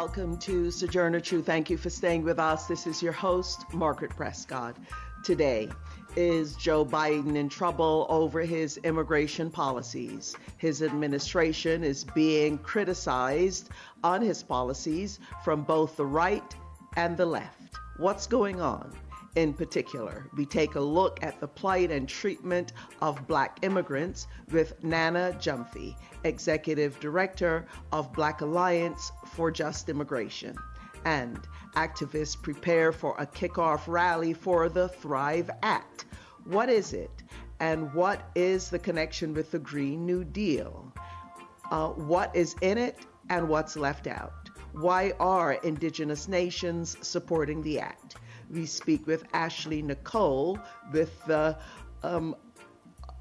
Welcome to Sojourner Truth. Thank you for staying with us. This is your host, Margaret Prescod. Today, is Joe Biden in trouble over his immigration policies? His administration is being criticized on his policies from both the right and the left. What's going on? In particular, we take a look at the plight and treatment of Black immigrants with Nana Gyamfi, Executive Director of Black Alliance for Just Immigration. And activists prepare for a kickoff rally for the Thrive Act. What is it? And what is the connection with the Green New Deal? What is in it and what's left out? Why are Indigenous nations supporting the act? We speak with Ashley Nicole with the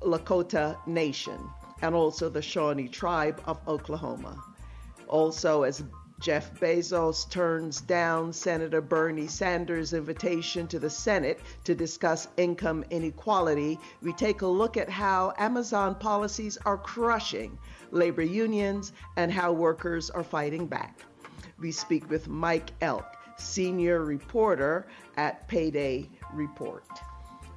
Lakota Nation and also the Shawnee Tribe of Oklahoma. Also, as Jeff Bezos turns down Senator Bernie Sanders' invitation to the Senate to discuss income inequality, we take a look at how Amazon policies are crushing labor unions and how workers are fighting back. We speak with Mike Elk, senior reporter at Payday Report.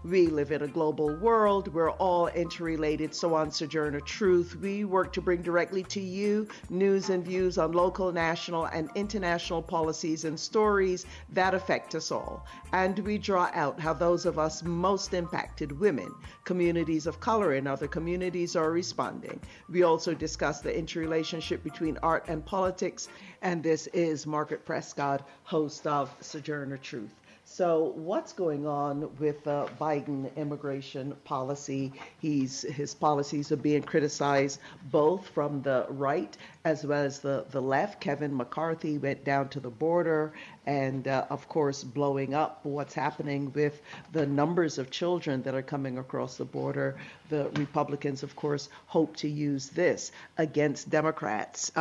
We live in a global world. We're all interrelated. So on Sojourner Truth, we work to bring directly to you news and views on local, national, and international policies and stories that affect us all. And we draw out how those of us most impacted, women, communities of color, and other communities are responding. We also discuss the interrelationship between art and politics. And this is Margaret Prescod, host of Sojourner Truth. So what's going on with Biden immigration policy? His policies are being criticized both from the right as well as the left. Kevin McCarthy went down to the border and, of course, blowing up what's happening with the numbers of children that are coming across the border. The Republicans, of course, hope to use this against Democrats,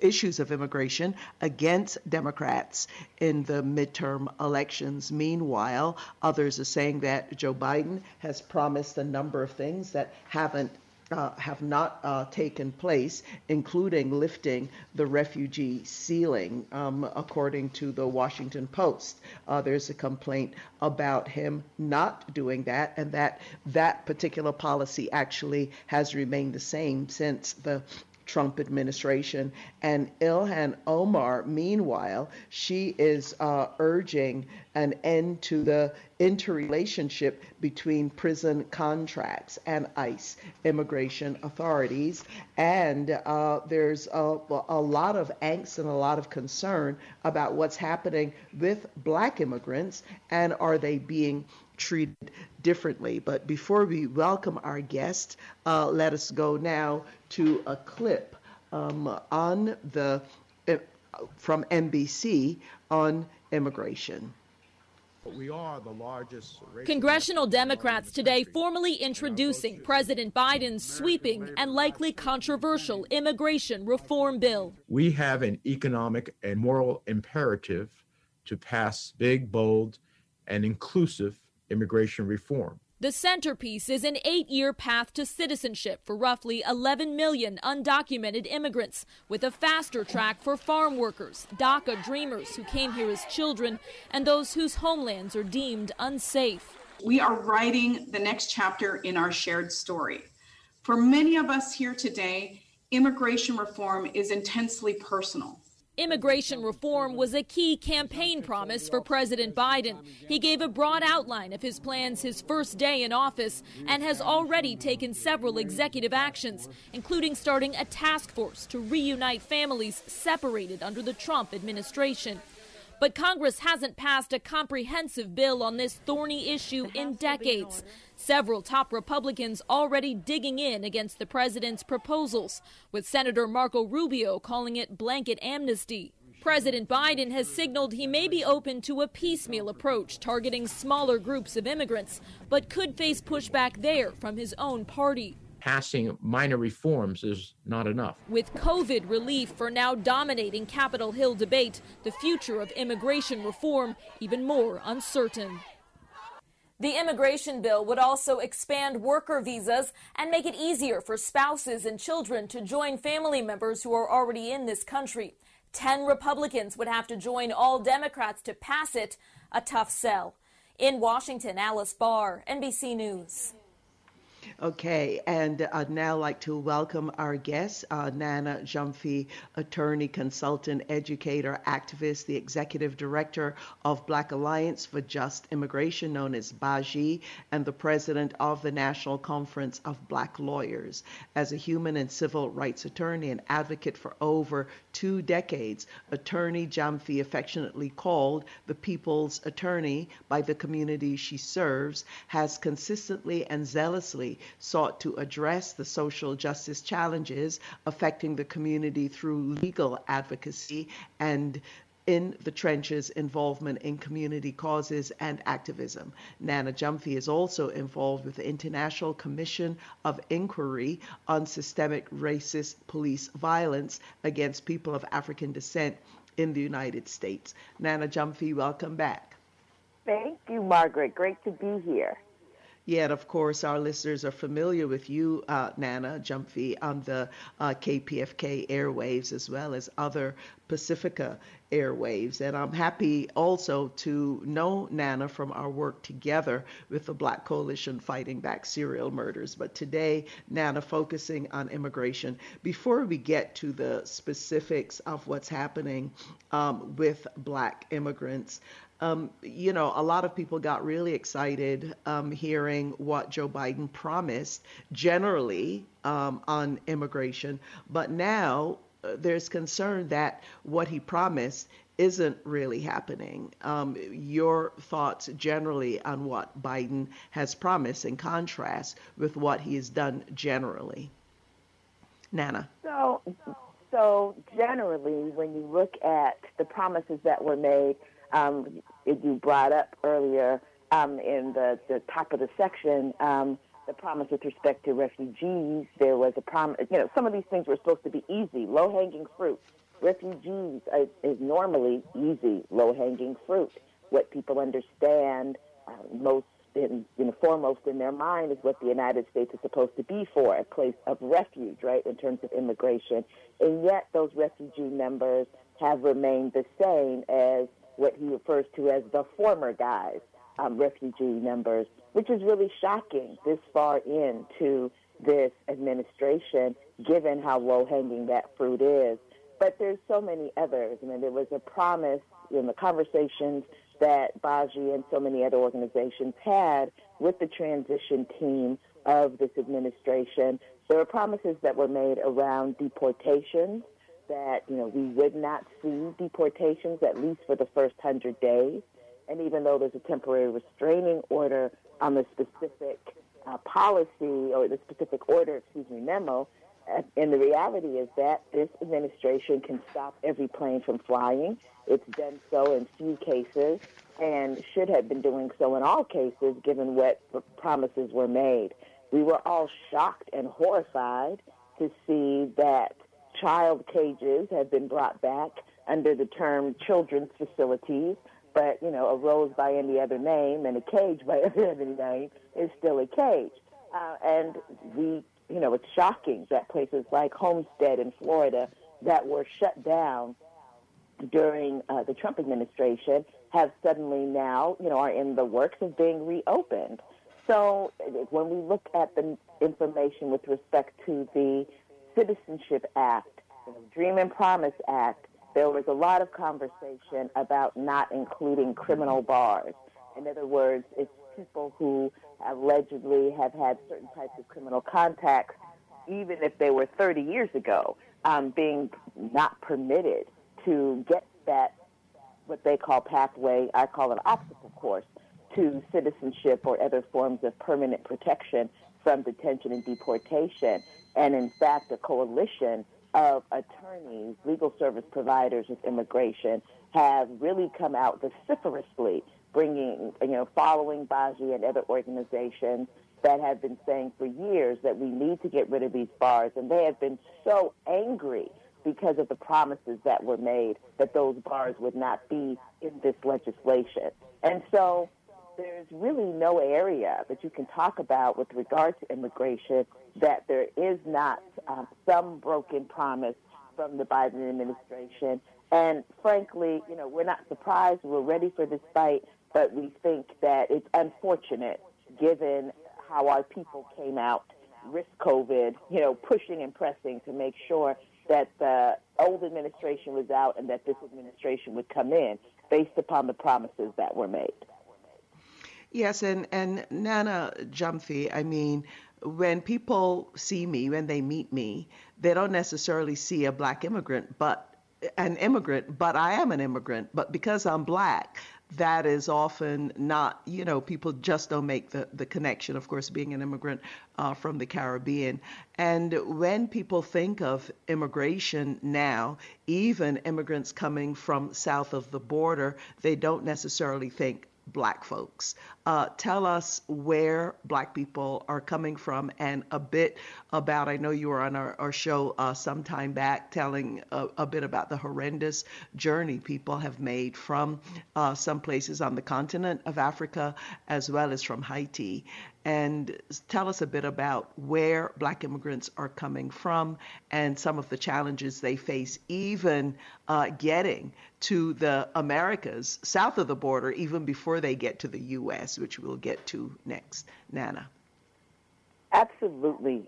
issues of immigration against Democrats in the midterm elections. Meanwhile, others are saying that Joe Biden has promised a number of things that have not taken place, including lifting the refugee ceiling, according to the Washington Post. There's a complaint about him not doing that, and that particular policy actually has remained the same since the Trump administration. And Ilhan Omar, meanwhile, she is urging an end to the interrelationship between prison contracts and ICE, immigration authorities. And there's a lot of angst and a lot of concern about what's happening with Black immigrants and are they being treated differently. But before we welcome our guest, let us go now to a clip from NBC on immigration. We are the largest. Congressional Democrats today formally introducing President Biden's sweeping and likely controversial immigration reform bill. We have an economic and moral imperative to pass big, bold, and inclusive immigration reform. The centerpiece is an 8-year path to citizenship for roughly 11 million undocumented immigrants, with a faster track for farm workers, DACA dreamers who came here as children, and those whose homelands are deemed unsafe. We are writing the next chapter in our shared story. For many of us here today, immigration reform is intensely personal. Immigration reform was a key campaign promise for President Biden. He gave a broad outline of his plans his first day in office and has already taken several executive actions, including starting a task force to reunite families separated under the Trump administration. But Congress hasn't passed a comprehensive bill on this thorny issue in decades. Several top Republicans already digging in against the president's proposals, with Senator Marco Rubio calling it blanket amnesty. President Biden has signaled he may be open to a piecemeal approach targeting smaller groups of immigrants, but could face pushback there from his own party. Passing minor reforms is not enough. With COVID relief for now dominating Capitol Hill debate, the future of immigration reform even more uncertain. The immigration bill would also expand worker visas and make it easier for spouses and children to join family members who are already in this country. 10 Republicans would have to join all Democrats to pass it, a tough sell. In Washington, Alice Barr, NBC News. Okay, and I'd now like to welcome our guest, Nana Gyamfi, attorney, consultant, educator, activist, the executive director of Black Alliance for Just Immigration, known as Baji, and the president of the National Conference of Black Lawyers. As a human and civil rights attorney and advocate for over 2 decades, attorney Gyamfi, affectionately called the people's attorney by the community she serves, has consistently and zealously sought to address the social justice challenges affecting the community through legal advocacy and in the trenches involvement in community causes and activism. Nana Gyamfi is also involved with the International Commission of Inquiry on Systemic Racist Police Violence Against People of African Descent in the United States. Nana Gyamfi, welcome back. Thank you, Margaret. Great to be here. Yet, of course, our listeners are familiar with you, Nana Gyamfi, on the KPFK airwaves as well as other Pacifica airwaves. And I'm happy also to know Nana from our work together with the Black Coalition Fighting Back Serial Murders. But today, Nana focusing on immigration. Before we get to the specifics of what's happening with Black immigrants, you know, a lot of people got really excited hearing what Joe Biden promised generally on immigration. But now there's concern that what he promised isn't really happening. Your thoughts generally on what Biden has promised in contrast with what he has done generally. Nana. So generally, when you look at the promises that were made, you brought up earlier in the top of the section, the promise with respect to refugees. There was a promise, you know, some of these things were supposed to be easy, low-hanging fruit. Refugees is normally easy, low-hanging fruit. What people understand foremost in their mind is what the United States is supposed to be for, a place of refuge, right, in terms of immigration. And yet those refugee numbers have remained the same as what he refers to as the former guys, refugee numbers, which is really shocking this far into this administration, given how low-hanging that fruit is. But there's so many others. I mean, there was a promise in the conversations that Baji and so many other organizations had with the transition team of this administration. There were promises that were made around deportations, that, you know, we would not see deportations, at least for the first 100 days. And even though there's a temporary restraining order on the specific policy or the specific order, memo, and the reality is that this administration can stop every plane from flying. It's done so in few cases and should have been doing so in all cases, given what promises were made. We were all shocked and horrified to see that child cages have been brought back under the term children's facilities, but, you know, a rose by any other name and a cage by any other name is still a cage. And we, you know, it's shocking that places like Homestead in Florida that were shut down during the Trump administration have suddenly now, you know, are in the works of being reopened. So when we look at the information with respect to the Citizenship Act, Dream and Promise Act, there was a lot of conversation about not including criminal bars. In other words, it's people who allegedly have had certain types of criminal contacts, even if they were 30 years ago, being not permitted to get that, what they call pathway, I call an obstacle course, to citizenship or other forms of permanent protection from detention and deportation. And in fact, a coalition of attorneys, legal service providers with immigration have really come out vociferously bringing, you know, following Baji and other organizations that have been saying for years that we need to get rid of these bars. And they have been so angry because of the promises that were made that those bars would not be in this legislation. And so there's really no area that you can talk about with regard to immigration that there is not some broken promise from the Biden administration And frankly, you know, we're not surprised. We're ready for this fight, but we think that it's unfortunate given how our people came out, risk COVID, you know, pushing and pressing to make sure that the old administration was out and that this administration would come in based upon the promises that were made. Yes, and Nana Gyamfi, I mean, when people see me, when they meet me, they don't necessarily see a black immigrant, but an immigrant, but I am an immigrant, but because I'm black, that is often not, you know, people just don't make the connection, of course, being an immigrant from the Caribbean. And when people think of immigration now, even immigrants coming from south of the border, they don't necessarily think black folks. Tell us where black people are coming from and a bit about, I know you were on our show some time back telling a bit about the horrendous journey people have made from some places on the continent of Africa as well as from Haiti. And tell us a bit about where black immigrants are coming from and some of the challenges they face, even getting to the Americas, south of the border, even before they get to the U.S., which we'll get to next. Nana. Absolutely.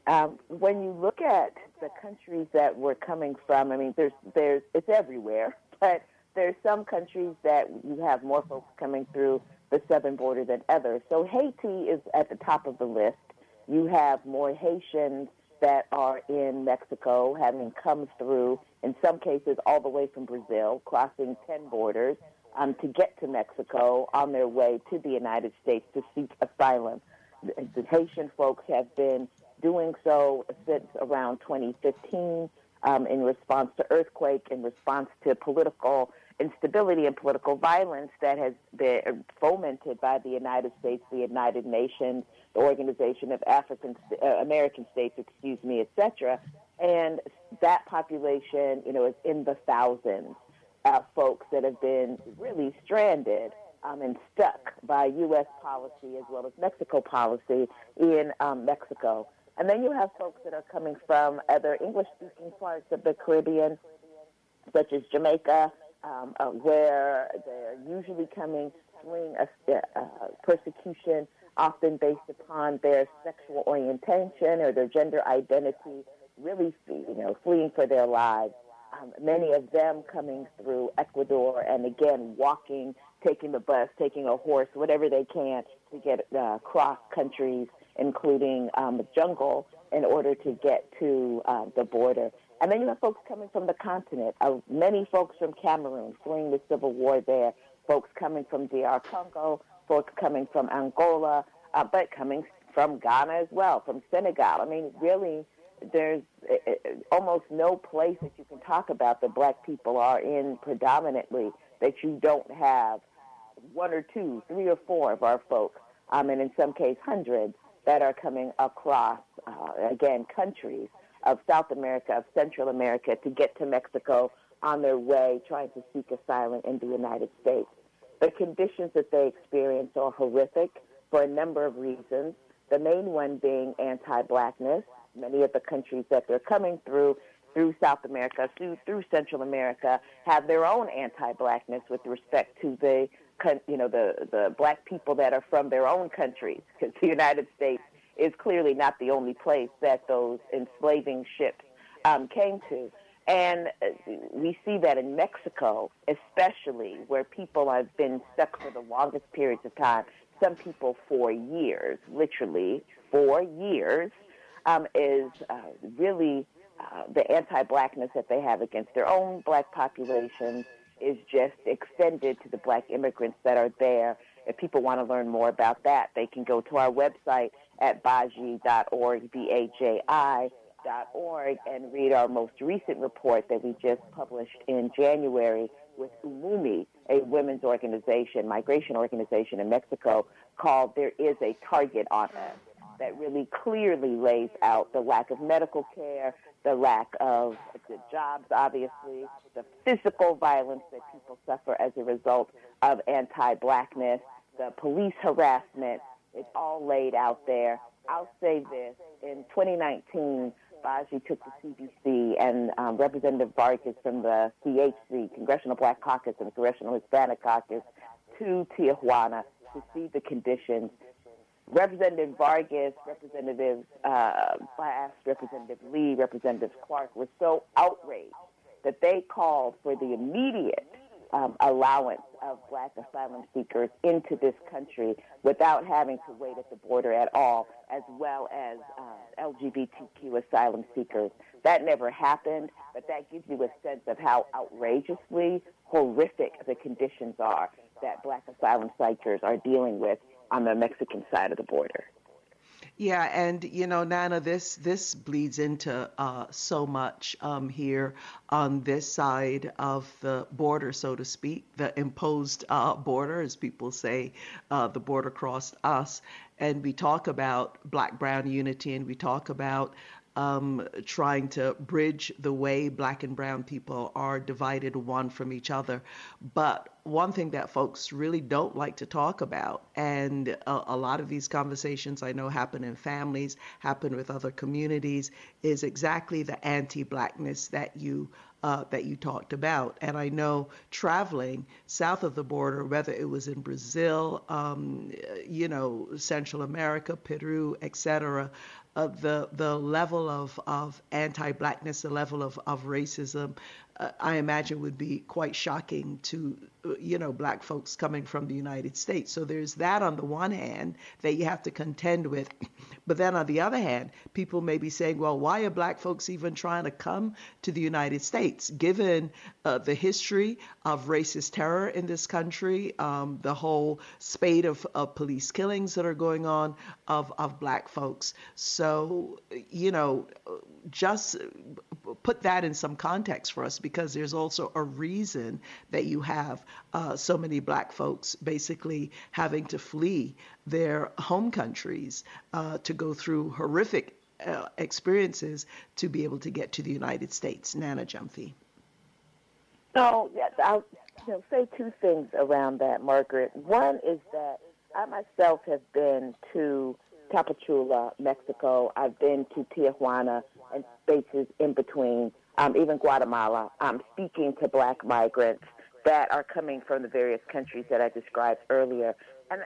When you look at the countries that we're coming from, I mean, there's it's everywhere, but there's some countries that you have more folks coming through the southern border than others. So Haiti is at the top of the list. You have more Haitians that are in Mexico, having come through, in some cases, all the way from Brazil, crossing 10 borders to get to Mexico on their way to the United States to seek asylum. The Haitian folks have been doing so since around 2015 in response to earthquake, in response to political instability and political violence that has been fomented by the United States, the United Nations, the Organization of American States, etc. And that population, you know, is in the thousands of folks that have been really stranded and stuck by U.S. policy as well as Mexico policy in Mexico. And then you have folks that are coming from other English-speaking parts of the Caribbean, such as Jamaica, where they're usually coming fleeing persecution, often based upon their sexual orientation or their gender identity, really, you know, fleeing for their lives. Many of them coming through Ecuador and, again, walking, taking the bus, taking a horse, whatever they can to get across countries, including the jungle, in order to get to the border. And then you have folks coming from the continent, many folks from Cameroon, fleeing the civil war there, folks coming from DR Congo, folks coming from Angola, but coming from Ghana as well, from Senegal. I mean, really, there's almost no place that you can talk about that black people are in predominantly that you don't have one or two, three or four of our folks, and in some cases hundreds, that are coming across, again, countries of South America, of Central America, to get to Mexico on their way trying to seek asylum in the United States. The conditions that they experience are horrific for a number of reasons, the main one being anti-blackness. Many of the countries that they're coming through South America, through Central America, have their own anti-blackness with respect to the, you know, the black people that are from their own countries, because the United States is clearly not the only place that those enslaving ships came to. And we see that in Mexico, especially, where people have been stuck for the longest periods of time, some people for years, literally 4 years, is really the anti-blackness that they have against their own black population is just extended to the black immigrants that are there. If people want to learn more about that, they can go to our website at Baji.org, BAJI.org, and read our most recent report that we just published in January with Umumi, a women's organization, migration organization in Mexico, called There Is a Target on Us, that really clearly lays out the lack of medical care, the lack of good jobs, obviously, the physical violence that people suffer as a result of anti-blackness, the police harassment. It's all laid out there. I'll say this. In 2019, Baji took the CBC, and Representative Vargas from the CHC, Congressional Black Caucus, and the Congressional Hispanic Caucus to Tijuana to see the conditions. Representative Vargas, Representative Blass, Representative Lee, Representative Clark were so outraged that they called for the immediate allowance of black asylum seekers into this country without having to wait at the border at all, as well as LGBTQ asylum seekers. That never happened, but that gives you a sense of how outrageously horrific the conditions are that black asylum seekers are dealing with on the Mexican side of the border. Yeah, and you know, Nana, this bleeds into so much here on this side of the border, so to speak, the imposed border, as people say, the border crossed us. And we talk about Black-Brown unity, and we talk about trying to bridge the way Black and Brown people are divided one from each other. But one thing that folks really don't like to talk about, and a lot of these conversations I know happen in families, happen with other communities, is exactly the anti-Blackness that you talked about. And I know traveling south of the border, whether it was in Brazil, Central America, Peru, etc., the level of anti-Blackness, the level of racism, I imagine would be quite shocking to, Black folks coming from the United States. So there's that on the one hand that you have to contend with. But then on the other hand, people may be saying, well, why are Black folks even trying to come to the United States, given the history of racist terror in this country, the whole spate of police killings that are going on of Black folks. So, just put that in some context for us, because there's also a reason that you have so many Black folks basically having to flee their home countries to go through horrific experiences to be able to get to the United States. Nana Gyamfi. So, yes, I'll say two things around that, Margaret. One is that I myself have been to Tapachula, Mexico. I've been to Tijuana and spaces in between, even Guatemala, speaking to Black migrants that are coming from the various countries that I described earlier. And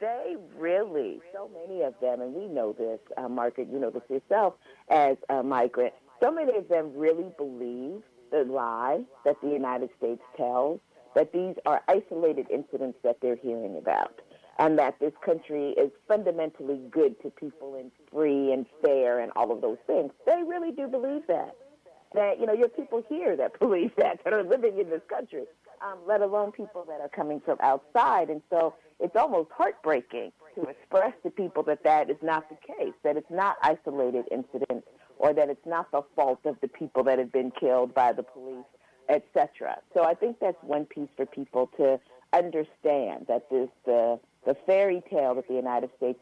they really, so many of them, and we know this, Margaret, you know this yourself as a migrant, so many of them really believe the lie that the United States tells, that these are isolated incidents that they're hearing about, and that this country is fundamentally good to people and free and fair and all of those things. They really do believe that. That, you have people here that believe that are living in this country, let alone people that are coming from outside. And so it's almost heartbreaking to express to people that that is not the case, that it's not isolated incidents, or that it's not the fault of the people that have been killed by the police, et cetera. So I think that's one piece for people to understand, that the fairy tale that the United States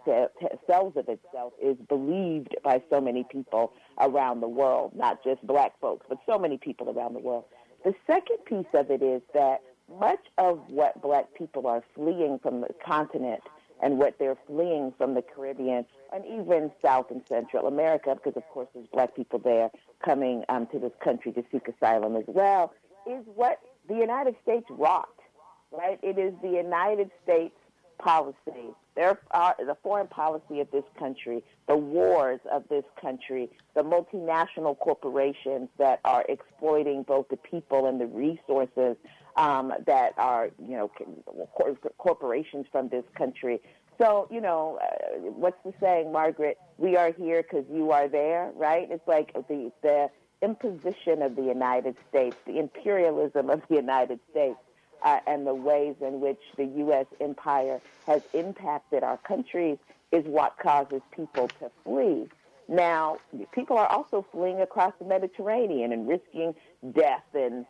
sells of itself is believed by so many people around the world, not just Black folks, but so many people around the world. The second piece of it is that much of what Black people are fleeing from the continent and what they're fleeing from the Caribbean and even South and Central America, because, of course, there's Black people there coming to this country to seek asylum as well, is what the United States wrought, right? It is the United States policy, the foreign policy of this country, the wars of this country, the multinational corporations that are exploiting both the people and the resources that are, corporations from this country. So, what's the saying, Margaret? We are here because you are there, right? It's like the imposition of the United States, the imperialism of the United States, and the ways in which the U.S. empire has impacted our countries is what causes people to flee. Now, people are also fleeing across the Mediterranean and risking death and,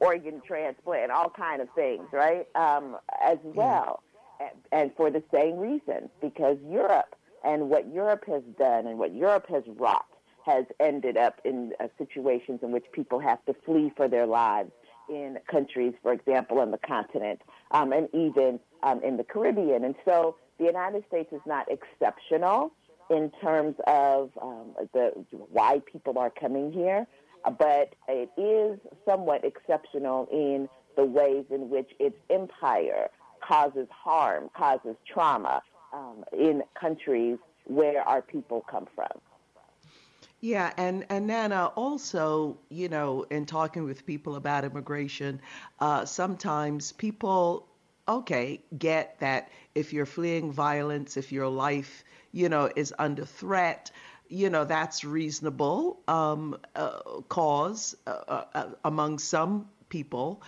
organ transplant and all kind of things, right, as well. And for the same reason, because Europe and what Europe has done and what Europe has wrought has ended up in situations in which people have to flee for their lives in countries, for example, on the continent, and even in the Caribbean. And so the United States is not exceptional. in terms of why people are coming here, but it is somewhat exceptional in the ways in which its empire causes harm, causes trauma in countries where our people come from. Yeah, and Nana, also, you know, in talking with people about immigration, sometimes people, okay, get that if you're fleeing violence, if your life, you know, is under threat, you know, that's reasonable cause among some people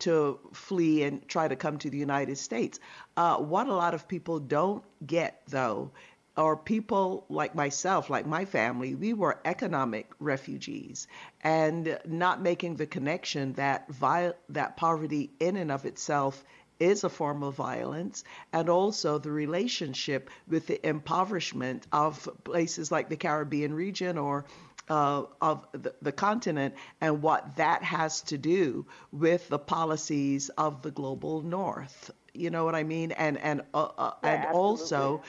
to flee and try to come to the United States. What a lot of people don't get, though, or people like myself, like my family, we were economic refugees, and not making the connection that that poverty in and of itself is a form of violence, and also the relationship with the impoverishment of places like the Caribbean region or of the continent, and what that has to do with the policies of the global north. You know what I mean? And absolutely. Also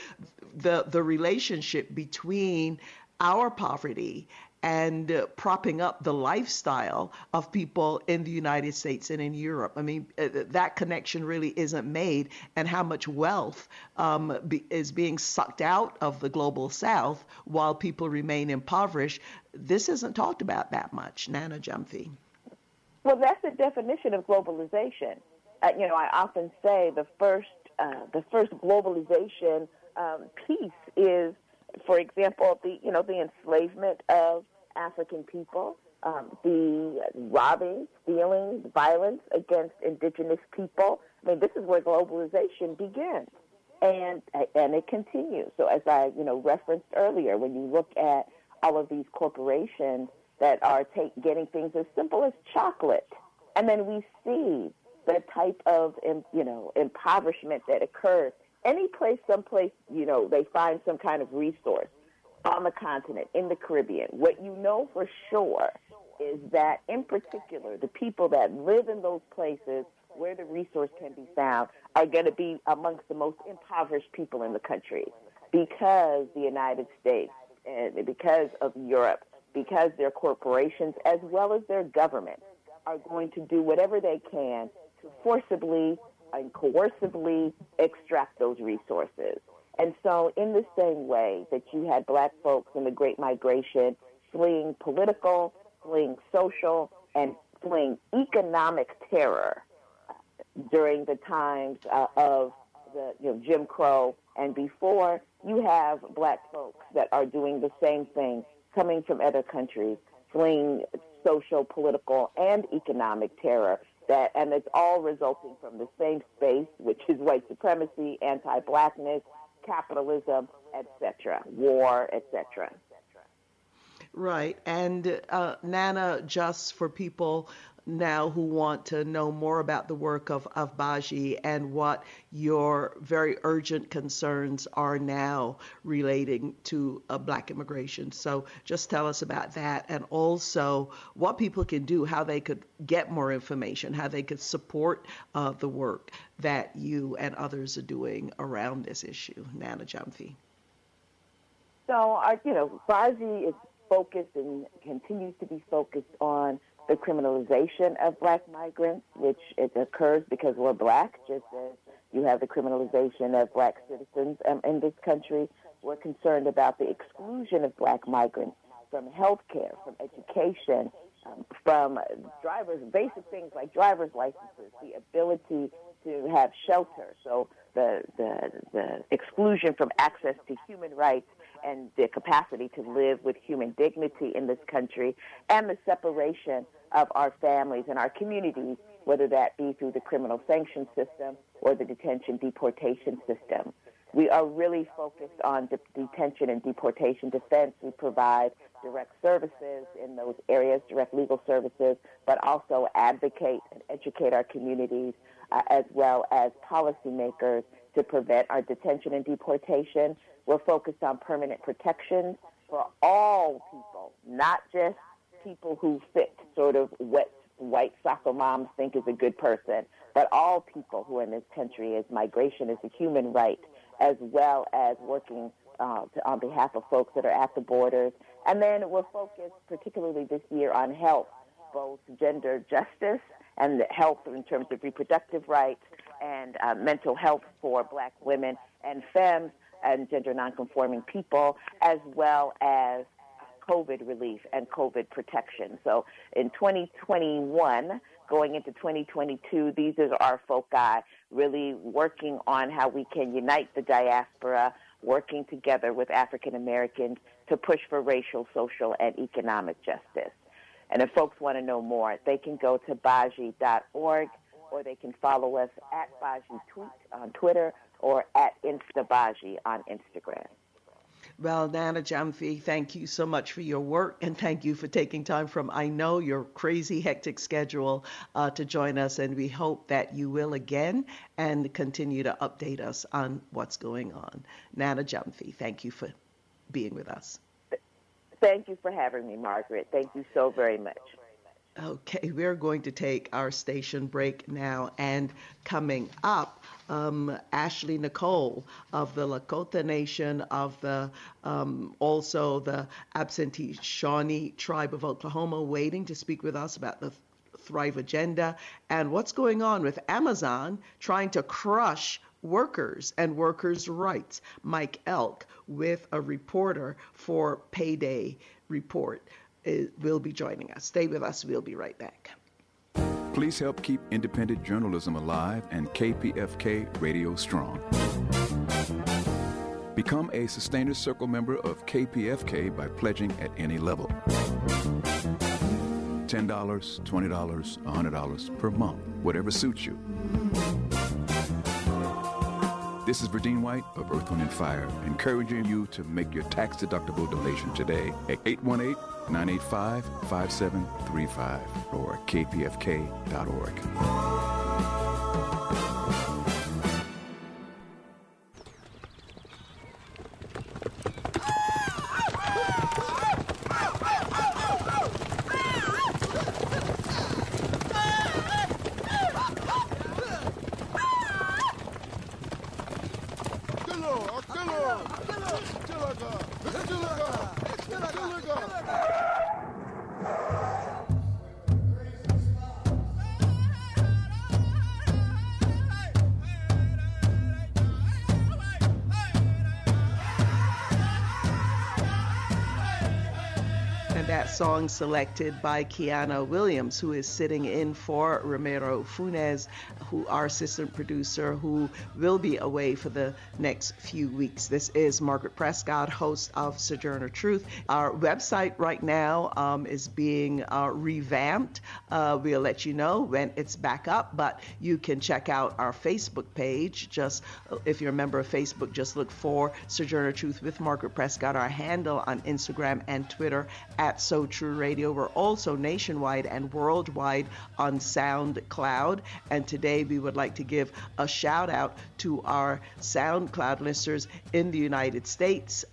the relationship between our poverty and propping up the lifestyle of people in the United States and in Europe. I mean, that connection really isn't made, and how much wealth is being sucked out of the global South while people remain impoverished. This isn't talked about that much, Nana Gyamfi. Well, that's the definition of globalization. You know, I often say the first globalization piece is, for example, the enslavement of African people, the robbing, stealing, violence against indigenous people. I mean, this is where globalization begins, and it continues. So, as I referenced earlier, when you look at all of these corporations that are getting things as simple as chocolate, and then we see the type of, impoverishment that occurs any place, someplace, they find some kind of resource on the continent, in the Caribbean. What you know for sure is that, in particular, the people that live in those places where the resource can be found are going to be amongst the most impoverished people in the country, because the United States and because of Europe, because their corporations as well as their government are going to do whatever they can to forcibly and coercively extract those resources. And so in the same way that you had Black folks in the Great Migration fleeing political, fleeing social, and fleeing economic terror during the times of the Jim Crow and before, you have Black folks that are doing the same thing, coming from other countries, fleeing social, political, and economic terror. And it's all resulting from the same space, which is white supremacy, anti-Blackness, capitalism, etc., war, etc. Right. And Nana, just for people now who want to know more about the work of Baji and what your very urgent concerns are now relating to Black immigration. So just tell us about that, and also what people can do, how they could get more information, how they could support the work that you and others are doing around this issue. Nana Gyamfi. So, Baji is focused and continues to be focused on the criminalization of Black migrants, which it occurs because we're Black, just as you have the criminalization of Black citizens in this country. We're concerned about the exclusion of Black migrants from health care, from education, from drivers, basic things like driver's licenses, the ability to have shelter. So the exclusion from access to human rights and the capacity to live with human dignity in this country, and the separation of our families and our communities, whether that be through the criminal sanction system or the detention deportation system. We are really focused on detention and deportation defense. We provide direct services in those areas, direct legal services, but also advocate and educate our communities as well as policymakers to prevent our detention and deportation. We're focused on permanent protections for all people, not just people who fit sort of what white soccer moms think is a good person, but all people who are in this country, as migration is a human right, as well as working on behalf of folks that are at the borders. And then we're focused particularly this year on health, both gender justice and health in terms of reproductive rights and mental health for Black women and femmes and gender nonconforming people, as well as COVID relief and COVID protection. So in 2021, going into 2022, these are our foci, really working on how we can unite the diaspora, working together with African Americans to push for racial, social, and economic justice. And if folks want to know more, they can go to Baji.org, or they can follow us at Baji Tweet on Twitter or at InstaBaji on Instagram. Well, Nana Gyamfi, thank you so much for your work, and thank you for taking time from, I know, your crazy, hectic schedule to join us, and we hope that you will again and continue to update us on what's going on. Nana Gyamfi, thank you for being with us. Thank you for having me, Margaret. Thank you so very much. Okay, we're going to take our station break now, and coming up, Ashley Nicole of the Lakota Nation, of the also the Absentee Shawnee Tribe of Oklahoma, waiting to speak with us about the Thrive Agenda and what's going on with Amazon trying to crush workers and workers' rights. Mike Elk, with a reporter for Payday Report, will be joining us. Stay with us. We'll be right back. Please help keep independent journalism alive and KPFK Radio strong. Become a Sustainers Circle member of KPFK by pledging at any level. $10, $20, $100 per month, whatever suits you. This is Verdine White of Earth, Wind & Fire, encouraging you to make your tax-deductible donation today at 818-985-5735 or KPFK.org. Song selected by Kiana Williams, who is sitting in for Romero Funes, who our assistant producer, who will be away for the next few weeks. This is Margaret Prescod, host of Sojourner Truth. Our website right now is being revamped. We'll let you know when it's back up, but you can check out our Facebook page. Just if you're a member of Facebook, just look for Sojourner Truth with Margaret Prescod. Our handle on Instagram and Twitter at True Radio. We're also nationwide and worldwide on SoundCloud. And today we would like to give a shout out to our SoundCloud listeners in the United States,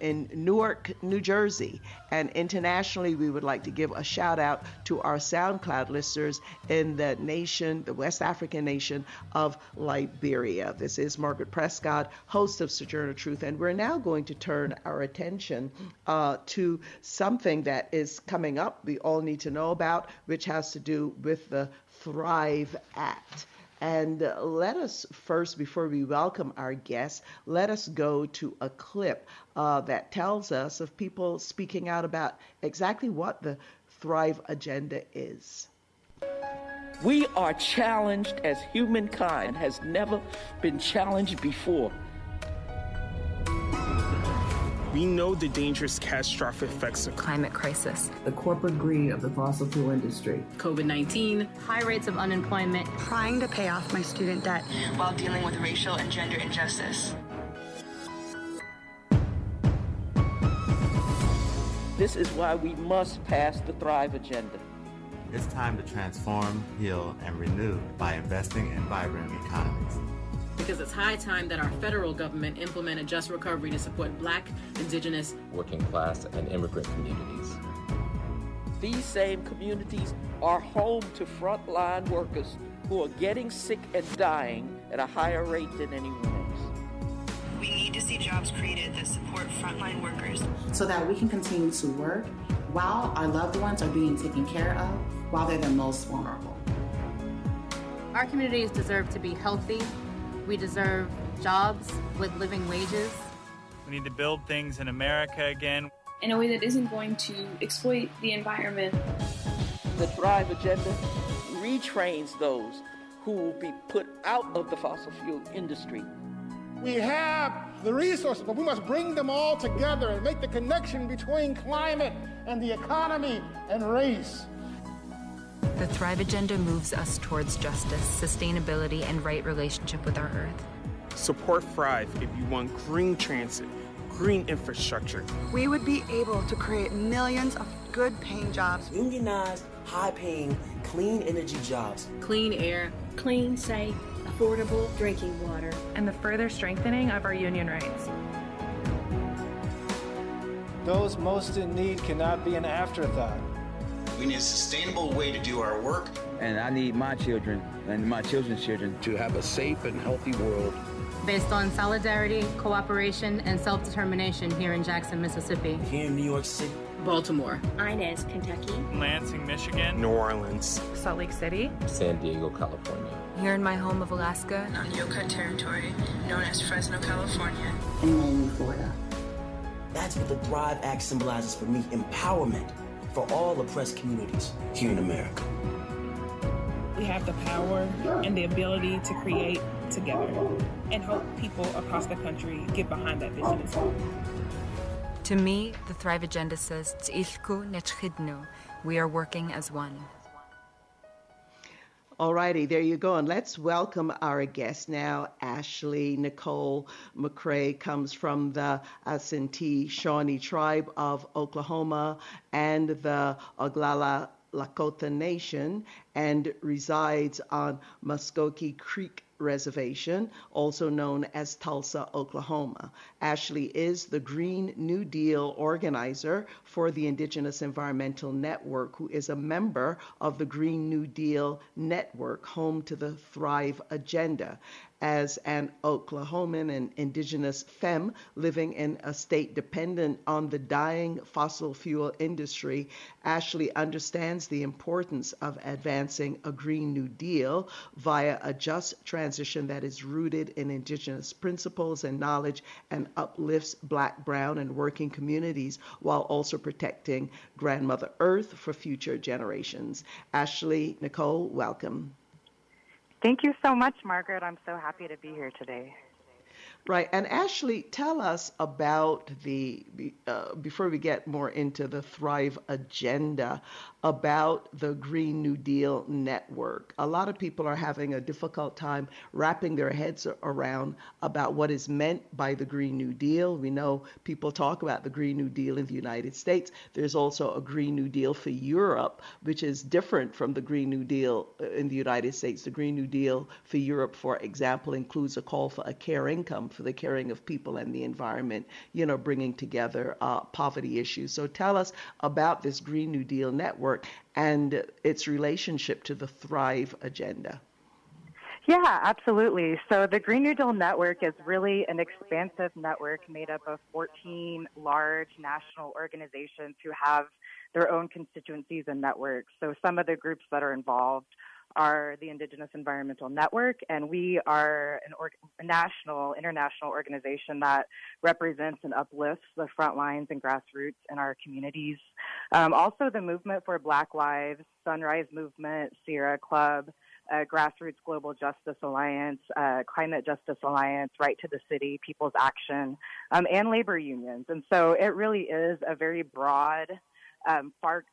in Newark, New Jersey. And internationally, we would like to give a shout out to our SoundCloud listeners in the nation, the West African nation of Liberia. This is Margaret Prescod, host of Sojourner Truth. And we're now going to turn our attention to something that is coming up, we all need to know about, which has to do with the Thrive Act. And let us first, before we welcome our guests, let us go to a clip that tells us of people speaking out about exactly what the Thrive Agenda is. We are challenged as humankind has never been challenged before. We know the dangerous catastrophic effects of climate crisis, the corporate greed of the fossil fuel industry, COVID-19, high rates of unemployment, trying to pay off my student debt while dealing with racial and gender injustice. This is why we must pass the Thrive Agenda. It's time to transform, heal, and renew by investing in vibrant economies. Because it's high time that our federal government implement a just recovery to support Black, Indigenous, working class, and immigrant communities. These same communities are home to frontline workers who are getting sick and dying at a higher rate than anyone else. We need to see jobs created that support frontline workers so that we can continue to work while our loved ones are being taken care of, while they're the most vulnerable. Our communities deserve to be healthy. We deserve jobs with living wages. We need to build things in America again. In a way that isn't going to exploit the environment. The Thrive Agenda retrains those who will be put out of the fossil fuel industry. We have the resources, but we must bring them all together and make the connection between climate and the economy and race. The Thrive Agenda moves us towards justice, sustainability, and right relationship with our Earth. Support Thrive if you want green transit, green infrastructure. We would be able to create millions of good-paying jobs. Unionized, high-paying, clean energy jobs. Clean air. Clean, safe, affordable drinking water. And the further strengthening of our union rights. Those most in need cannot be an afterthought. We need a sustainable way to do our work. And I need my children and my children's children to have a safe and healthy world. Based on solidarity, cooperation, and self-determination here in Jackson, Mississippi. Here in New York City. Baltimore. Inez, Kentucky. Lansing, Michigan. New Orleans. Salt Lake City. San Diego, California. Here in my home of Alaska. On Yokon territory, known as Fresno, California. And Miami, Florida. That's what the Thrive Act symbolizes for me, empowerment for all oppressed communities here in America. We have the power and the ability to create together and hope people across the country get behind that vision as well. To me, the Thrive Agenda says, Tz'ilku netchidnu, we are working as one. All righty, there you go. And let's welcome our guest now. Ashley Nicole McCrae comes from the Absentee Shawnee Tribe of Oklahoma and the Oglala Lakota Nation and resides on Muskogee Creek Reservation, also known as Tulsa, Oklahoma. Ashley is the Green New Deal organizer for the Indigenous Environmental Network, who is a member of the Green New Deal Network, home to the Thrive Agenda. As an Oklahoman and indigenous femme living in a state dependent on the dying fossil fuel industry, Ashley understands the importance of advancing a Green New Deal via a just transition that is rooted in indigenous principles and knowledge and uplifts Black, brown, and working communities while also protecting Grandmother Earth for future generations. Ashley Nicole, welcome. Thank you so much, Margaret. I'm so happy to be here today. Right. And Ashley, tell us about before we get more into the Thrive Agenda, about the Green New Deal Network. A lot of people are having a difficult time wrapping their heads around about what is meant by the Green New Deal. We know people talk about the Green New Deal in the United States. There's also a Green New Deal for Europe, which is different from the Green New Deal in the United States. The Green New Deal for Europe, for example, includes a call for a care income for the caring of people and the environment, you know, bringing together poverty issues. So tell us about this Green New Deal Network and its relationship to the Thrive Agenda. Yeah, absolutely. So the Green New Deal Network is really an expansive network made up of 14 large national organizations who have their own constituencies and networks. So some of the groups that are involved are the Indigenous Environmental Network, and we are a national, international organization that represents and uplifts the front lines and grassroots in our communities. Also, the Movement for Black Lives, Sunrise Movement, Sierra Club, Grassroots Global Justice Alliance, Climate Justice Alliance, Right to the City, People's Action, and labor unions. And so it really is a very broad,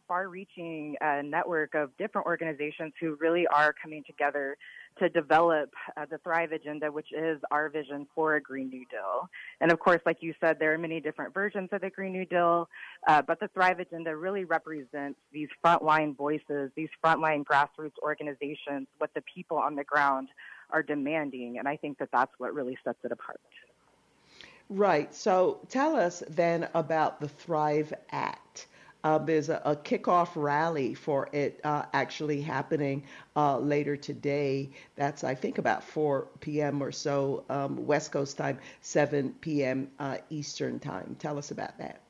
far-reaching network of different organizations who really are coming together to develop the Thrive Agenda, which is our vision for a Green New Deal. And of course, like you said, there are many different versions of the Green New Deal, but the Thrive Agenda really represents these frontline voices, these frontline grassroots organizations, what the people on the ground are demanding. And I think that that's what really sets it apart. Right. So tell us then about the Thrive Act. There's a kickoff rally for it actually happening later today. That's, I think, about 4 p.m. or so West Coast time, 7 p.m. Eastern time. Tell us about that.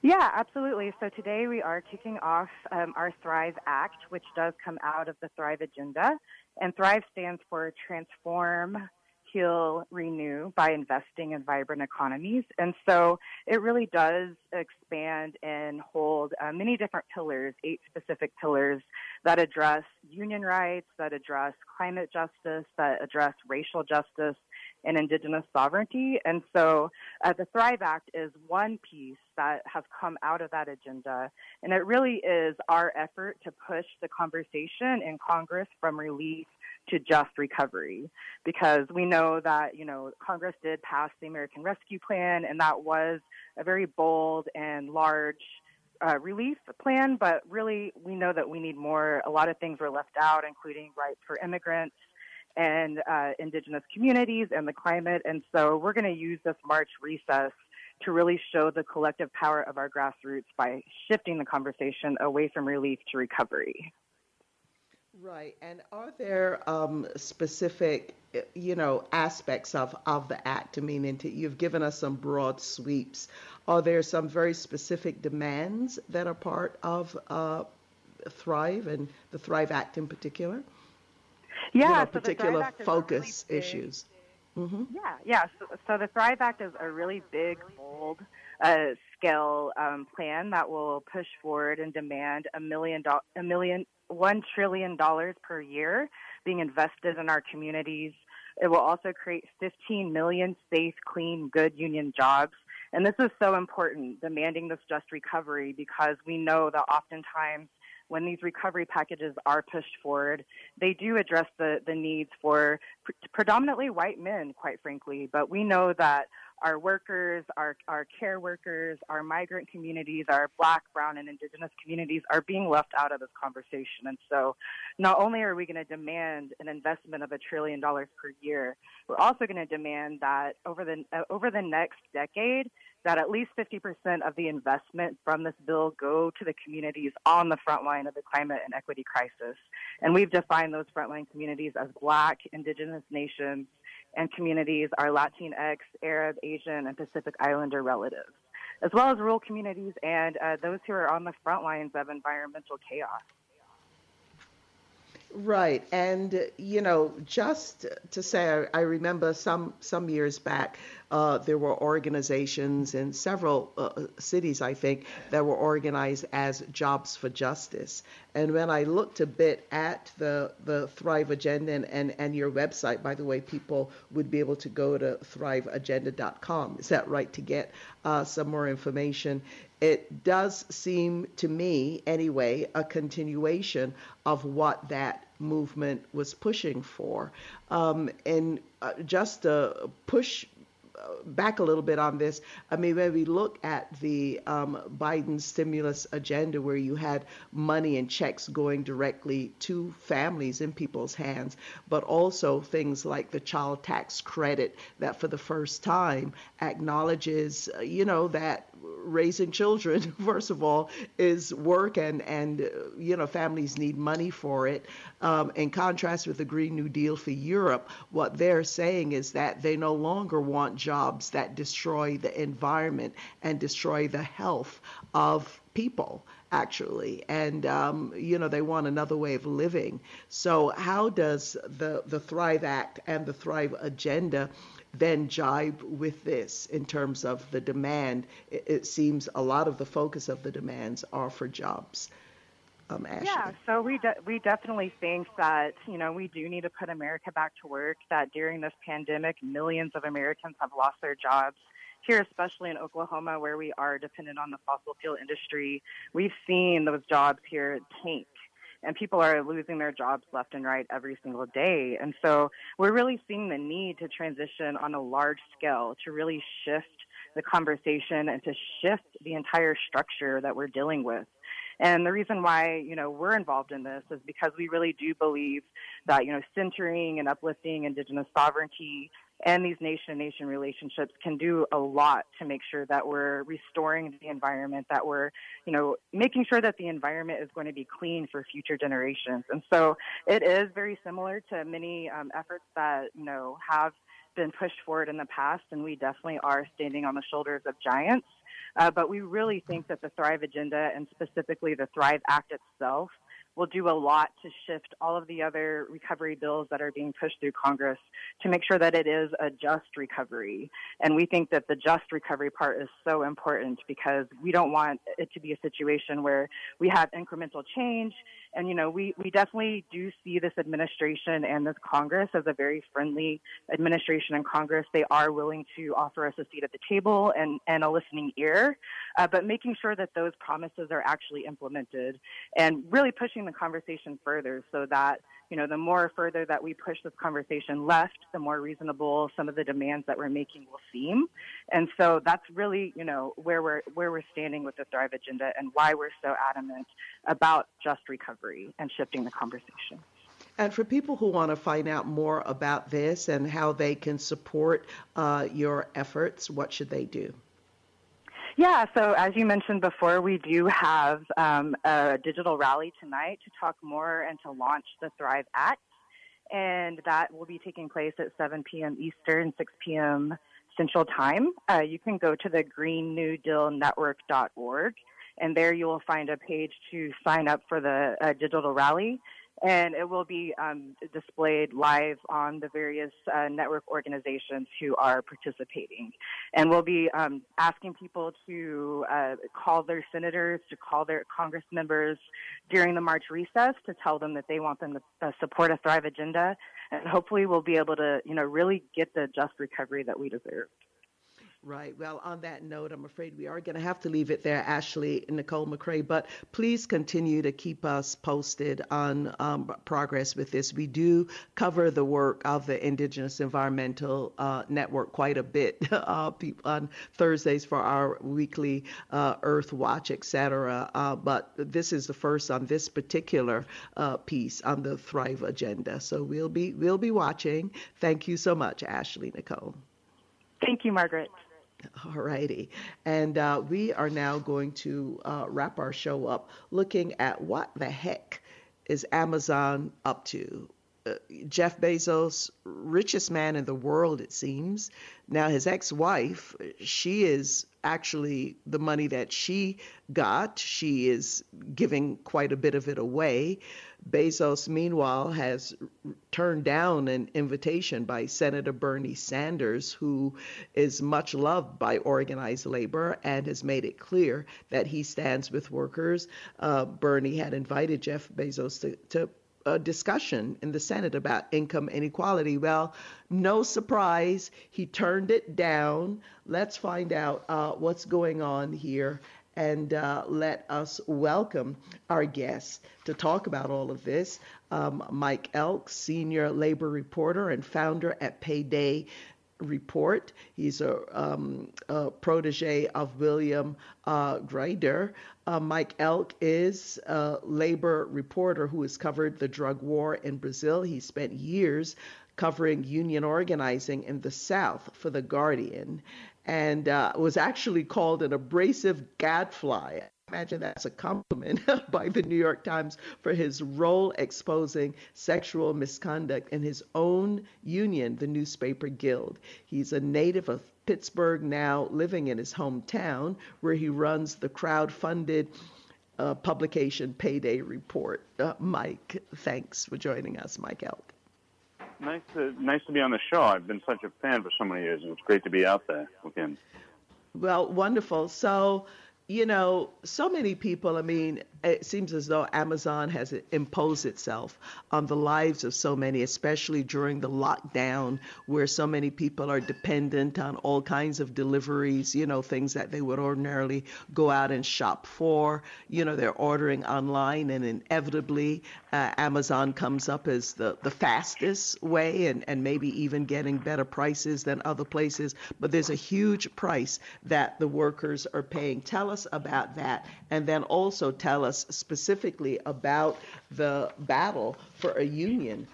Yeah, absolutely. So today we are kicking off our Thrive Act, which does come out of the Thrive Agenda. And Thrive stands for Transform, Heal, Renew by investing in vibrant economies. And so it really does expand and hold many different pillars, 8 specific pillars that address union rights, that address climate justice, that address racial justice, and Indigenous sovereignty. And so the Thrive Act is one piece that has come out of that agenda. And it really is our effort to push the conversation in Congress from relief to just recovery, because we know that, you know, Congress did pass the American Rescue Plan, and that was a very bold and large relief plan, but really we know that we need more. A lot of things were left out, including rights for immigrants and Indigenous communities and the climate. And so we're going to use this March recess to really show the collective power of our grassroots by shifting the conversation away from relief to recovery. Right. And are there specific, you know, aspects of the act? I mean, you've given us some broad sweeps. Are there some very specific demands that are part of Thrive and the Thrive Act in particular? Yeah, you know, so particular focus really issues. Mm-hmm. Yeah. So the Thrive Act is a really big, bold scale plan that will push forward and demand $1 trillion per year being invested in our communities. It will also create 15 million safe, clean, good union jobs. And this is so important, demanding this just recovery, because we know that oftentimes when these recovery packages are pushed forward, they do address the needs for predominantly white men, quite frankly. But we know that our workers, our care workers, our migrant communities, our Black, Brown, and Indigenous communities are being left out of this conversation. And so not only are we going to demand an investment of $1 trillion per year, we're also going to demand that over the next decade, that at least 50% of the investment from this bill go to the communities on the front line of the climate and equity crisis. And we've defined those frontline communities as Black, Indigenous nations, and communities are Latinx, Arab, Asian, and Pacific Islander relatives, as well as rural communities and those who are on the front lines of environmental chaos. Right. And, you know, just to say, I remember some years back, there were organizations in several cities, I think, that were organized as Jobs for Justice. And when I looked a bit at the Thrive Agenda and your website, by the way, people would be able to go to thriveagenda.com. Is that right? To get some more information. It does seem to me, anyway, a continuation of what that movement was pushing for. And just to push back a little bit on this, I mean, when we look at the Biden stimulus agenda, where you had money and checks going directly to families in people's hands, but also things like the child tax credit that for the first time acknowledges, you know, that raising children, first of all, is work, and you know, families need money for it. In contrast with the Green New Deal for Europe, what they're saying is that they no longer want jobs that destroy the environment and destroy the health of people, actually. And, you know, they want another way of living. So how does the Thrive Act and the Thrive Agenda then jibe with this in terms of the demand? It seems a lot of the focus of the demands are for jobs. Yeah, so we definitely think that, you know, we do need to put America back to work, that during this pandemic, millions of Americans have lost their jobs. Here, especially in Oklahoma, where we are dependent on the fossil fuel industry, we've seen those jobs here tank. And people are losing their jobs left and right every single day. And so we're really seeing the need to transition on a large scale to really shift the conversation and to shift the entire structure that we're dealing with. And the reason why, you know, we're involved in this is because we really do believe that, you know, centering and uplifting Indigenous sovereignty and these nation-to-nation relationships can do a lot to make sure that we're restoring the environment, that we're, you know, making sure that the environment is going to be clean for future generations. And so it is very similar to many efforts that, you know, have been pushed forward in the past, and we definitely are standing on the shoulders of giants. But we really think that the Thrive Agenda, and specifically the Thrive Act itself, will do a lot to shift all of the other recovery bills that are being pushed through Congress to make sure that it is a just recovery. And we think that the just recovery part is so important because we don't want it to be a situation where we have incremental change. And, you know, we definitely do see this administration and this Congress as a very friendly administration and Congress. They are willing to offer us a seat at the table and a listening ear, but making sure that those promises are actually implemented and really pushing the conversation further so that, you know, the more further that we push this conversation left, the more reasonable some of the demands that we're making will seem. And so that's really, you know, where we're standing with the Thrive Agenda and why we're so adamant about just recovery and shifting the conversation. And for people who want to find out more about this and how they can support your efforts, what should they do? Yeah, so as you mentioned before, we do have a digital rally tonight to talk more and to launch the Thrive Act, and that will be taking place at 7 p.m. Eastern, 6 p.m. Central Time. You can go to the greennewdealnetwork.org, and there you will find a page to sign up for the digital rally. And it will be displayed live on the various network organizations who are participating. And we'll be asking people to call their senators, to call their Congress members during the March recess to tell them that they want them to support a Thrive Agenda. And hopefully we'll be able to, you know, really get the just recovery that we deserve. Right. Well, on that note, I'm afraid we are going to have to leave it there, Ashley and Nicole McCrae, but please continue to keep us posted on progress with this. We do cover the work of the Indigenous Environmental Network quite a bit on Thursdays for our weekly Earth Watch, et cetera, but this is the first on this particular piece on the Thrive Agenda. So we'll be watching. Thank you so much, Ashley, Nicole. Thank you, Margaret. All righty. And we are now going to wrap our show up looking at what the heck is Amazon up to. Jeff Bezos, richest man in the world, it seems. Now, his ex-wife, she is actually the money that she got. She is giving quite a bit of it away. Bezos, meanwhile, has turned down an invitation by Senator Bernie Sanders, who is much loved by organized labor and has made it clear that he stands with workers. Bernie had invited Jeff Bezos to a discussion in the Senate about income inequality. Well, no surprise, he turned it down. Let's find out what's going on here, and let us welcome our guest to talk about all of this. Mike Elk, senior labor reporter and founder at Payday Report. He's a protege of William Greider. Mike Elk is a labor reporter who has covered the drug war in Brazil. He spent years covering union organizing in the South for The Guardian, and was actually called an abrasive gadfly. Imagine that's a compliment by the New York Times for his role exposing sexual misconduct in his own union, the Newspaper Guild. He's a native of Pittsburgh, now living in his hometown, where he runs the crowd-funded publication Payday Report. Mike, thanks for joining us, Mike Elk. Nice to be on the show. I've been such a fan for so many years, and it's great to be out there with him. Well, wonderful. So, you know, so many people, I mean, it seems as though Amazon has imposed itself on the lives of so many, especially during the lockdown, where so many people are dependent on all kinds of deliveries, you know, things that they would ordinarily go out and shop for. You know, they're ordering online, and inevitably Amazon comes up as the fastest way, and maybe even getting better prices than other places. But there's a huge price that the workers are paying. Tell us about that, and then also tell us specifically about the battle for a union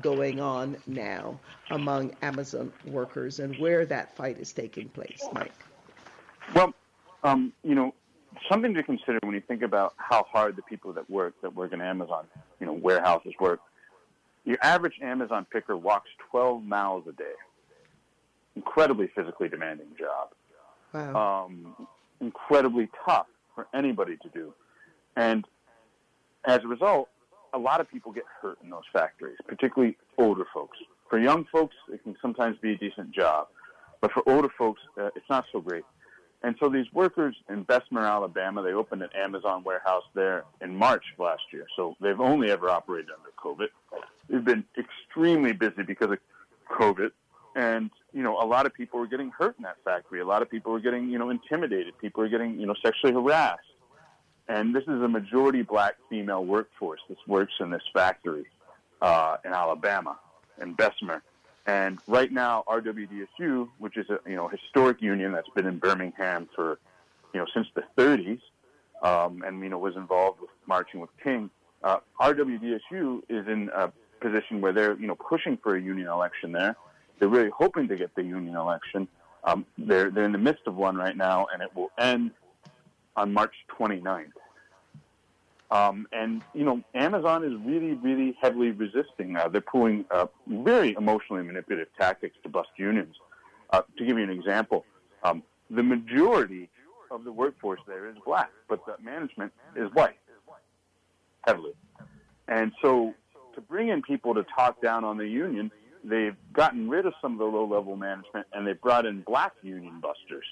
going on now among Amazon workers and where that fight is taking place, Mike? Well, you know, something to consider when you think about how hard the people that work in Amazon, you know, warehouses work. Your average Amazon picker walks 12 miles a day. Incredibly physically demanding job. Wow. Incredibly tough for anybody to do. And as a result, a lot of people get hurt in those factories, particularly older folks. For young folks, it can sometimes be a decent job. But for older folks, it's not so great. And so these workers in Bessemer, Alabama, they opened an Amazon warehouse there in March of last year. So they've only ever operated under COVID. They've been extremely busy because of COVID. And, you know, a lot of people were getting hurt in that factory. A lot of people were getting, you know, intimidated. People were getting, you know, sexually harassed. And this is a majority black female workforce. This works in this factory in Alabama, in Bessemer. And right now, RWDSU, which is a historic union that's been in Birmingham for since the 30s, and was involved with marching with King. RWDSU is in a position where they're pushing for a union election there. They're really hoping to get the union election. They're in the midst of one right now, and it will end on March 29th. And, Amazon is really, really heavily resisting. They're pulling very emotionally manipulative tactics to bust unions. To give you an example, the majority of the workforce there is black, but the management is white, heavily. And so to bring in people to talk down on the union, they've gotten rid of some of the low-level management, and they brought in black union busters.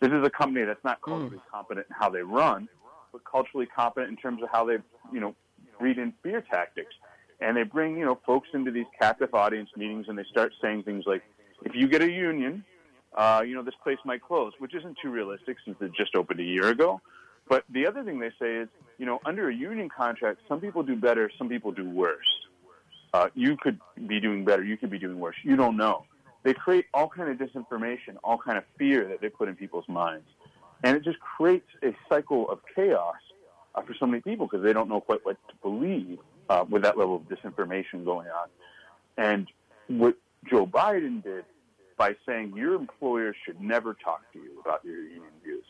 This is a company that's not culturally competent in how they run, but culturally competent in terms of how they, breed in fear tactics. And they bring, folks into these captive audience meetings, and they start saying things like, if you get a union, this place might close, which isn't too realistic since it just opened a year ago. But the other thing they say is, under a union contract, some people do better, some people do worse. You could be doing better, you could be doing worse. You don't know. They create all kind of disinformation, all kind of fear that they put in people's minds. And it just creates a cycle of chaos for so many people because they don't know quite what to believe with that level of disinformation going on. And what Joe Biden did by saying your employer should never talk to you about your union views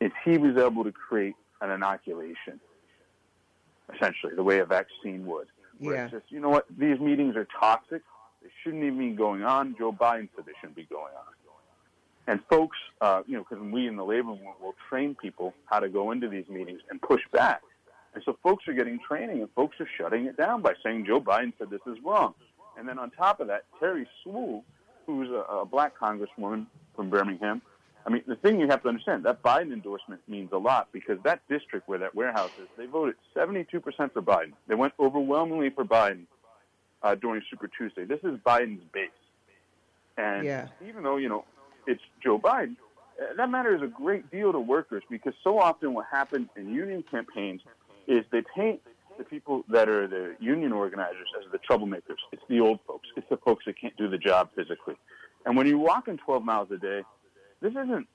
is he was able to create an inoculation, essentially, the way a vaccine would. Where it's just, these meetings are toxic. They shouldn't even be going on. Joe Biden said they shouldn't be going on. And folks, because we in the labor movement will train people how to go into these meetings and push back. And so folks are getting training, and folks are shutting it down by saying Joe Biden said this is wrong. And then on top of that, Terry Sewell, who's a black congresswoman from Birmingham, the thing you have to understand, that Biden endorsement means a lot because that district where that warehouse is, they voted 72% for Biden. They went overwhelmingly for Biden during Super Tuesday. This is Biden's base. And even though, it's Joe Biden, that matters a great deal to workers because so often what happens in union campaigns is they paint the people that are the union organizers as the troublemakers. It's the old folks. It's the folks that can't do the job physically. And when you're walking 12 miles a day, this isn't,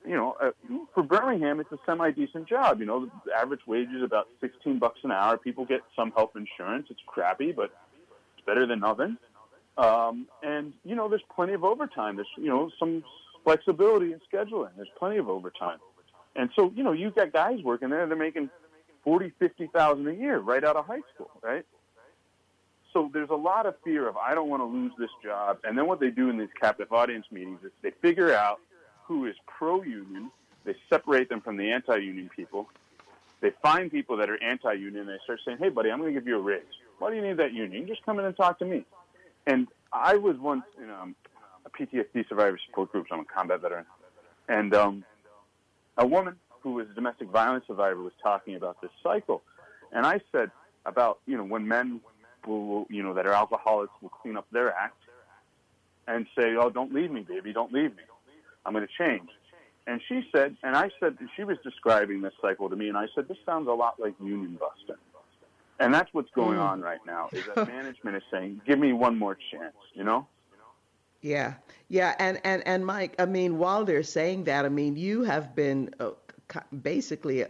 for Birmingham, it's a semi-decent job. The average wage is about $16 an hour. People get some health insurance. It's crappy, but it's better than nothing. And there's plenty of overtime. There's, some flexibility in scheduling. There's plenty of overtime. And so, you've got guys working there. They're making $40,000, $50,000 a year right out of high school, right? So there's a lot of fear of, I don't want to lose this job. And then what they do in these captive audience meetings is they figure out who is pro-union. They separate them from the anti-union people. They find people that are anti-union. They start saying, hey, buddy, I'm going to give you a raise. Why do you need that union? Just come in and talk to me. And I was once in a PTSD survivor support group. So I'm a combat veteran. And a woman who was a domestic violence survivor was talking about this cycle. And I said about, when men will, that are alcoholics will clean up their act and say, oh, don't leave me, baby, don't leave me. I'm going to change. And she said, and I said, she was describing this cycle to me, and I said, this sounds a lot like union busting. And that's what's going on right now, is that management is saying, give me one more chance, Yeah. And Mike, while they're saying that, you have been basically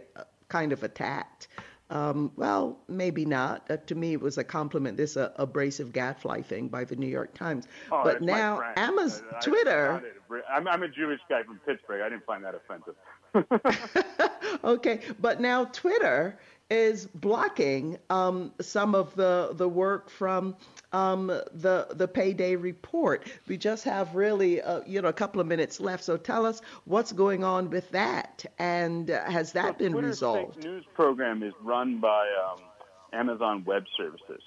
kind of attacked Well, maybe not. To me, it was a compliment, this abrasive gadfly thing by the New York Times. Oh, but now Amazon, Twitter. I'm a Jewish guy from Pittsburgh. I didn't find that offensive. Okay. But now Twitter is blocking some of the work from the Payday Report. We just have really, a couple of minutes left. So tell us what's going on with that, and has that been resolved? Twitter's fake news program is run by Amazon Web Services.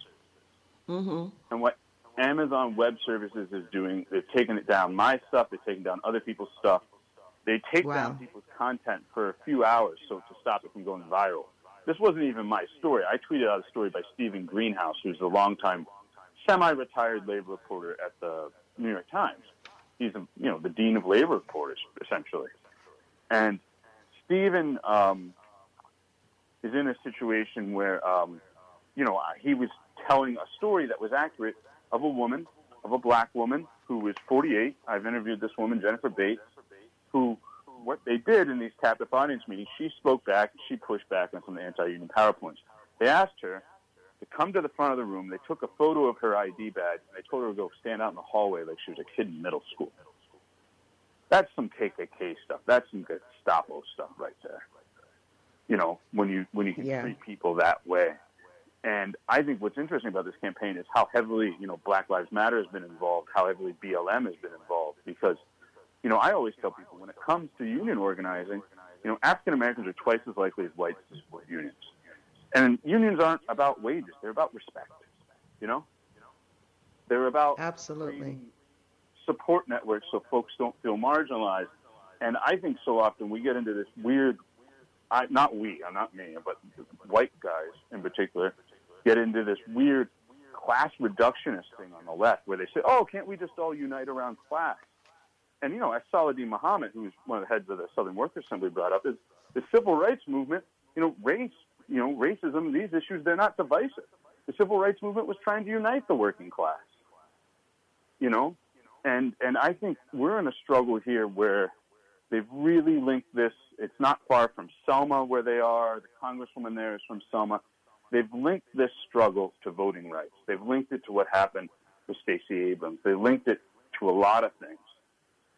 Mm-hmm. And what Amazon Web Services is doing, they've taken it down my stuff, they've taken down other people's stuff. They take down people's content for a few hours so to stop it from going viral. This wasn't even my story. I tweeted out a story by Stephen Greenhouse, who's a longtime, semi-retired labor reporter at the New York Times. He's, the dean of labor reporters, essentially. And Stephen is in a situation where, he was telling a story that was accurate of a woman, of a black woman who was 48. I've interviewed this woman, Jennifer Bates, who... What they did in these captive audience meetings, she spoke back, she pushed back on some of the anti-union PowerPoints. They asked her to come to the front of the room. They took a photo of her ID badge, and they told her to go stand out in the hallway like she was a kid in middle school. That's some KKK stuff. That's some Gestapo stuff right there. When you can treat people that way. And I think what's interesting about this campaign is how heavily, Black Lives Matter has been involved, how heavily BLM has been involved, because I always tell people, when it comes to union organizing, African-Americans are twice as likely as whites to support unions. And unions aren't about wages. They're about respect, They're about support networks so folks don't feel marginalized. And I think so often we get into this weird, I'm not me, but white guys in particular, get into this weird class reductionist thing on the left where they say, oh, can't we just all unite around class? And, as Saladin Muhammad, who's one of the heads of the Southern Workers Assembly, brought up, is the civil rights movement, race, racism, these issues, they're not divisive. The civil rights movement was trying to unite the working class, And I think we're in a struggle here where they've really linked this. It's not far from Selma where they are. The congresswoman there is from Selma. They've linked this struggle to voting rights. They've linked it to what happened with Stacey Abrams. They linked it to a lot of things.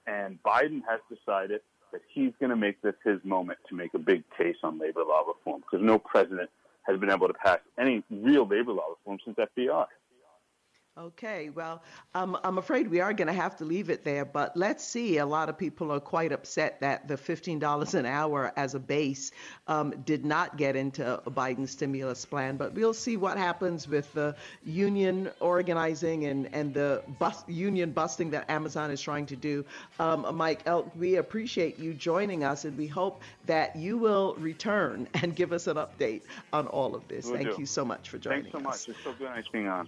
And Biden has decided that he's going to make this his moment to make a big case on labor law reform, because no president has been able to pass any real labor law reform since FDR. Okay, well, I'm afraid we are going to have to leave it there, but let's see. A lot of people are quite upset that the $15 an hour as a base did not get into Biden's stimulus plan, but we'll see what happens with the union organizing and the union busting that Amazon is trying to do. Mike Elk, we appreciate you joining us, and we hope that you will return and give us an update on all of this. Thank you so much for joining us. Thanks so much. It's so good. Nice being on.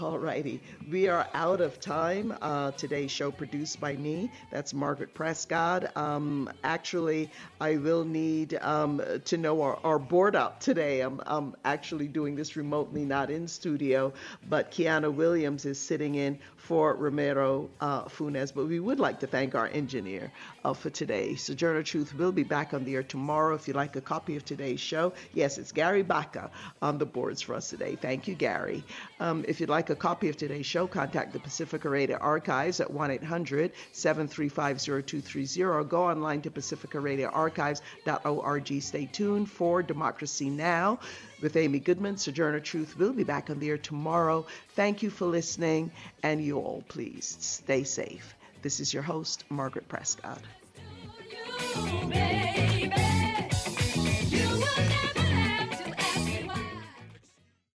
All righty. We are out of time. Today's show produced by me. That's Margaret Prescod. Actually, I will need to know our board up today. I'm actually doing this remotely, not in studio, but Kiana Williams is sitting in for Romero Funes. But we would like to thank our engineer for today. Sojourner Truth will be back on the air tomorrow. If you like a copy of today's show, yes, it's Gary Baca on the boards for us today. Thank you, Gary. If you'd like a copy of today's show, contact the Pacifica Radio Archives at 1-800-735-0230. Go online to pacificaradioarchives.org. Stay tuned for Democracy Now! With Amy Goodman. Sojourner Truth will be back on the air tomorrow. Thank you for listening, and you all please stay safe. This is your host, Margaret Prescod.